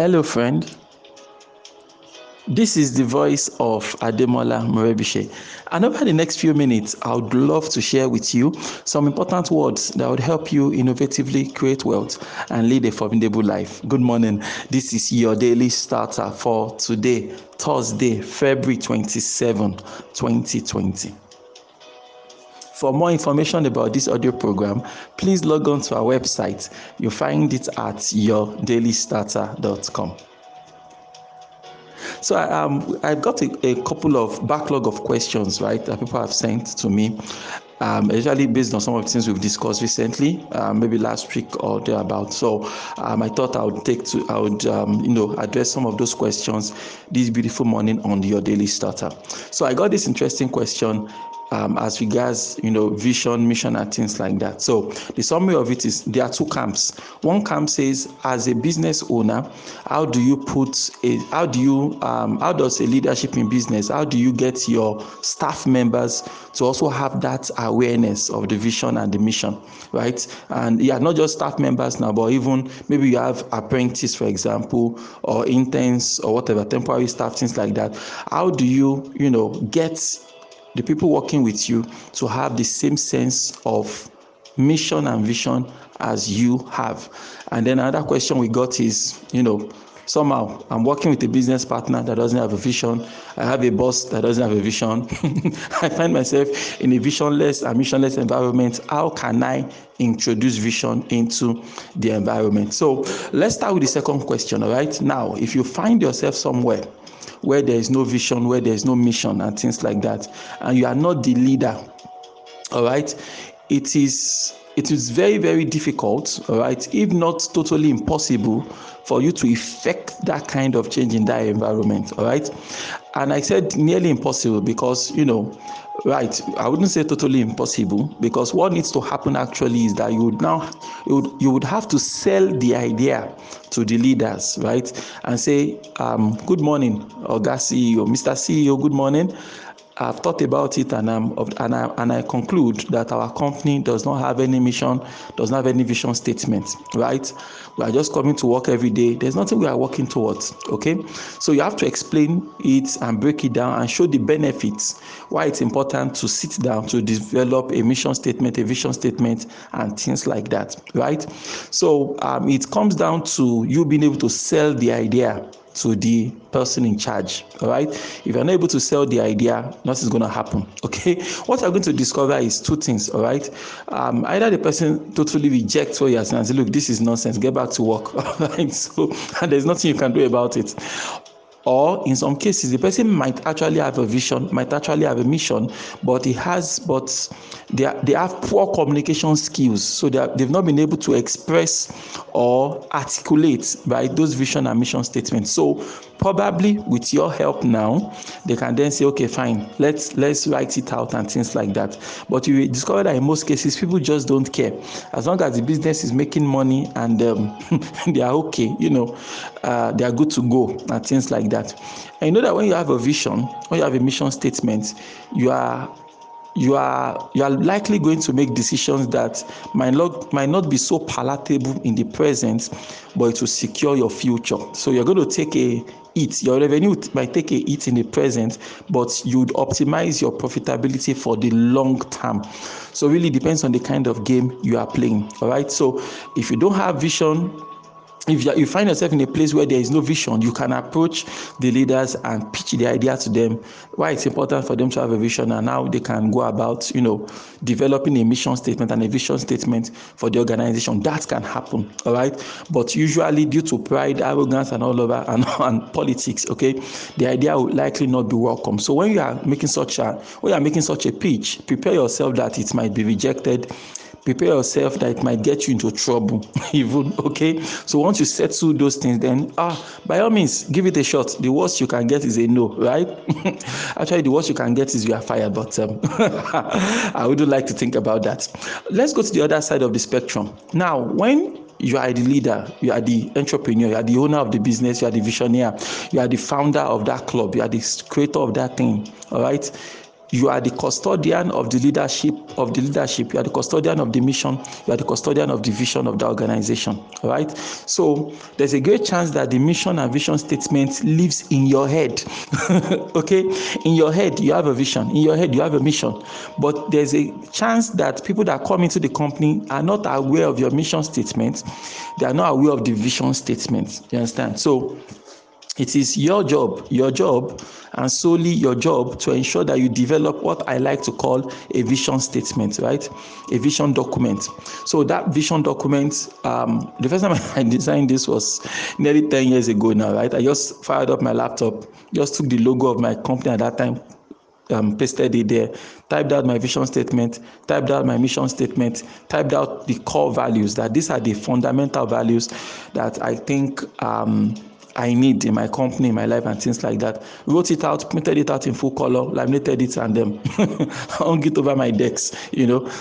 Hello, friend. This is the voice of Ademola Murebishe, and over the next few minutes, I would love to share with you some important words that would help you innovatively create wealth and lead a formidable life. Good morning. This is Your Daily Starter for today, Thursday, February 27, 2020. For more information about this audio program, please log on to our website. You'll find it at yourdailystarter.com. So I've got a couple of backlog of questions, right, that people have sent to me, usually based on some of the things we've discussed recently, maybe last week or thereabout. So I thought I would address some of those questions this beautiful morning on Your Daily Starter. So I got this interesting question. As regards, vision, mission, and things like that. So the summary of it is there are two camps. One camp says, as a business owner, how does a leadership in business? How do you get your staff members to also have that awareness of the vision and the mission, right? And not just staff members now, but even maybe you have apprentices, for example, or interns or whatever, temporary staff, things like that. How do you, get the people working with you to have the same sense of mission and vision as you have? And then another question we got is, somehow I'm working with a business partner that doesn't have a vision. I have a boss that doesn't have a vision. I find myself in a visionless and missionless environment. How can I introduce vision into the environment? So let's start with the second question, all right? Now, if you find yourself somewhere where there is no vision, where there is no mission and things like that, and you are not the leader, all right, it is very, very difficult, all right, if not totally impossible, for you to effect that kind of change in that environment, all right? And I said nearly impossible because, right, I wouldn't say totally impossible, because what needs to happen actually is that you would have to sell the idea to the leaders, right? And say, good morning, Oga CEO, Mr. CEO, good morning. I've thought about it and I conclude that our company does not have any mission, does not have any vision statement, right? We are just coming to work every day. There's nothing we are working towards, okay? So you have to explain it and break it down and show the benefits, why it's important to sit down to develop a mission statement, a vision statement, and things like that, right? So it comes down to you being able to sell the idea to the person in charge, all right? If you're not able to sell the idea, nothing's going to happen, okay? What I'm going to discover is two things, all right? Either the person totally rejects what you're saying and says, look, this is nonsense, get back to work, all right? So there's nothing you can do about it. Or in some cases, the person might actually have a vision, might actually have a mission, but they have poor communication skills. So they've not been able to express or articulate, right, those vision and mission statements. So probably with your help now, they can then say, okay, fine, let's write it out and things like that. But you discover that in most cases, people just don't care. As long as the business is making money and they are okay, they are good to go and things like that. And that when you have a vision, when you have a mission statement, you are likely going to make decisions that might not be so palatable in the present, but to secure your future. So you're going to take a hit. Your revenue might take a hit in the present, but you'd optimize your profitability for the long term. So it really depends on the kind of game you are playing. All right. So if you don't have vision, if you find yourself in a place where there is no vision, you can approach the leaders and pitch the idea to them, why it's important for them to have a vision, and how they can go about, developing a mission statement and a vision statement for the organization. That can happen, all right? But usually due to pride, arrogance, and all over, and politics, okay, the idea will likely not be welcome. So when you are making such a pitch, prepare yourself that it might be rejected. Prepare yourself that it might get you into trouble, even, okay? So once you settle those things, then, by all means, give it a shot. The worst you can get is a no, right? Actually, the worst you can get is you are fired, but I wouldn't like to think about that. Let's go to the other side of the spectrum. Now, when you are the leader, you are the entrepreneur, you are the owner of the business, you are the visionary, you are the founder of that club, you are the creator of that thing, all right? You are the custodian of the leadership, You are the custodian of the mission. You are the custodian of the vision of the organization. All right. So there's a great chance that the mission and vision statement lives in your head. Okay. In your head, you have a vision. In your head, you have a mission. But there's a chance that people that come into the company are not aware of your mission statement. They are not aware of the vision statement. You understand? So it is your job, and solely your job to ensure that you develop what I like to call a vision statement, right? A vision document. So that vision document, the first time I designed this was nearly 10 years ago now, right? I just fired up my laptop, just took the logo of my company at that time, pasted it there, typed out my vision statement, typed out my mission statement, typed out the core values, that these are the fundamental values that I think I need in my company, in my life, and things like that. Wrote it out, printed it out in full color, laminated it, and then hung it over my decks,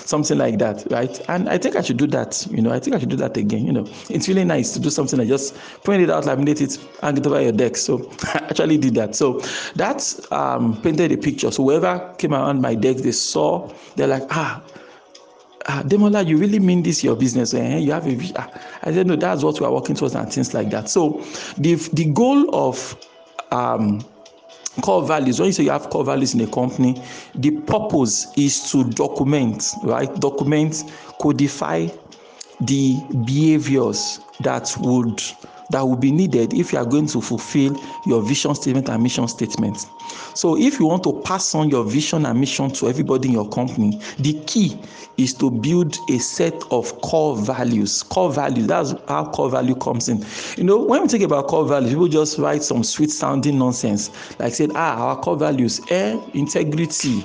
something like that, right? And I think I should do that, I think I should do that again, It's really nice to do something and just print it out, laminate it, hang it over your deck. So I actually did that. So that's painted a picture. So whoever came around my deck, they saw, they're like, Ademola, you really mean this your business? Eh? You have a, I said, no, that's what we are working towards and things like that. So the goal of core values, when you say you have core values in a company, the purpose is to document, right? Document, codify the behaviors that would be needed if you are going to fulfill your vision statement and mission statement. So if you want to pass on your vision and mission to everybody in your company, the key is to build a set of core values. Core values, that's how core value comes in. When we think about core values, people just write some sweet sounding nonsense. Like said, our core values, integrity,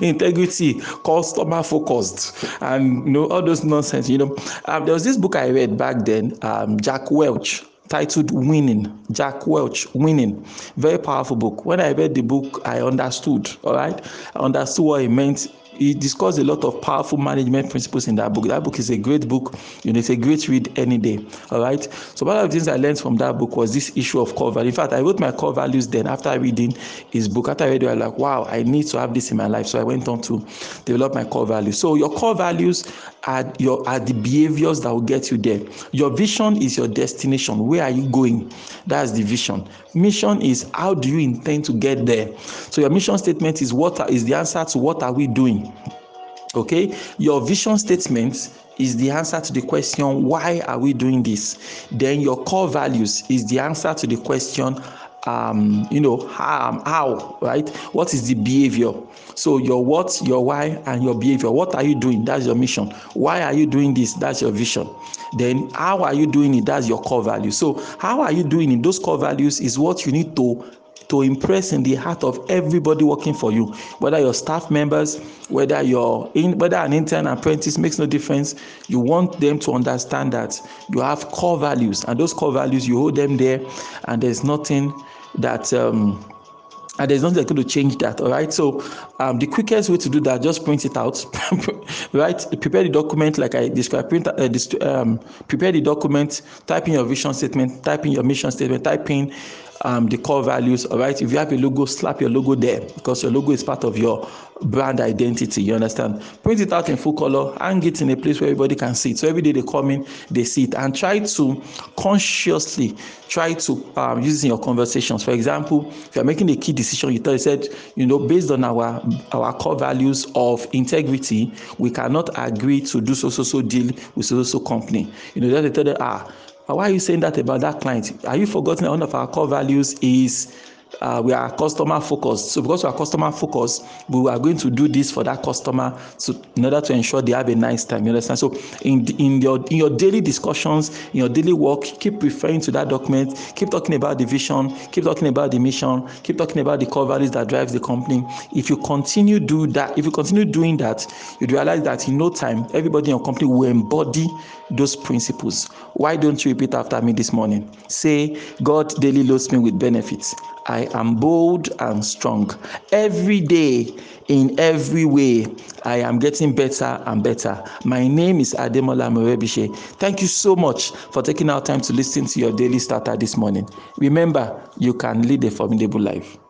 integrity, customer focused, and all those nonsense, There was this book I read back then, Jack Welch, titled Winning. Jack Welch, Winning. Very powerful book. When I read the book, I understood, all right? I understood what it meant. He discussed a lot of powerful management principles in that book. That book is a great book. It's a great read any day, all right? So one of the things I learned from that book was this issue of core value. In fact, I wrote my core values then after reading his book. After I read it, I was like, wow, I need to have this in my life. So I went on to develop my core values. So your core values are the behaviors that will get you there. Your vision is your destination. Where are you going? That's the vision. Mission is how do you intend to get there. So your mission statement is what is the answer to what are we doing. Okay, your vision statement is the answer to the question, why are we doing this? Then your core values is the answer to the question, how, right? What is the behavior? So your what, your why, and your behavior. What are you doing? That's your mission. Why are you doing this? That's your vision. Then how are you doing it? That's your core value. So how are you doing it? Those core values is what you need to impress in the heart of everybody working for you, whether your staff members, whether an intern, apprentice, makes no difference. You want them to understand that you have core values, and those core values, you hold them there, and there's nothing that's going to change that, all right? So the quickest way to do that, just print it out, right? Prepare the document like I described. Prepare the document, type in your vision statement, type in your mission statement, type in the core values, all right? If you have a logo, slap your logo there, because your logo is part of your brand identity, you understand? Print it out in full color, hang it in a place where everybody can see it. So every day they come in, they see it, and try to consciously use it in your conversations. For example, if you're making a key decision, you said, based on our core values of integrity, we cannot agree to do so deal with so company. Then they tell them, why are you saying that about that client? Are you forgetting that one of our core values is we are customer focused? So because we are customer focused, we are going to do this for that customer in order to ensure they have a nice time. You understand? So in your daily discussions, in your daily work, keep referring to that document. Keep talking about the vision. Keep talking about the mission. Keep talking about the core values that drives the company. If you continue doing that, you realize that in no time, everybody in your company will embody those principles. Why don't you repeat after me this morning? Say, God daily loads me with benefits. I am bold and strong. Every day, in every way, I am getting better and better. My name is Ademola Murebishe. Thank you so much for taking our time to listen to your Daily Starter this morning. Remember, you can lead a formidable life.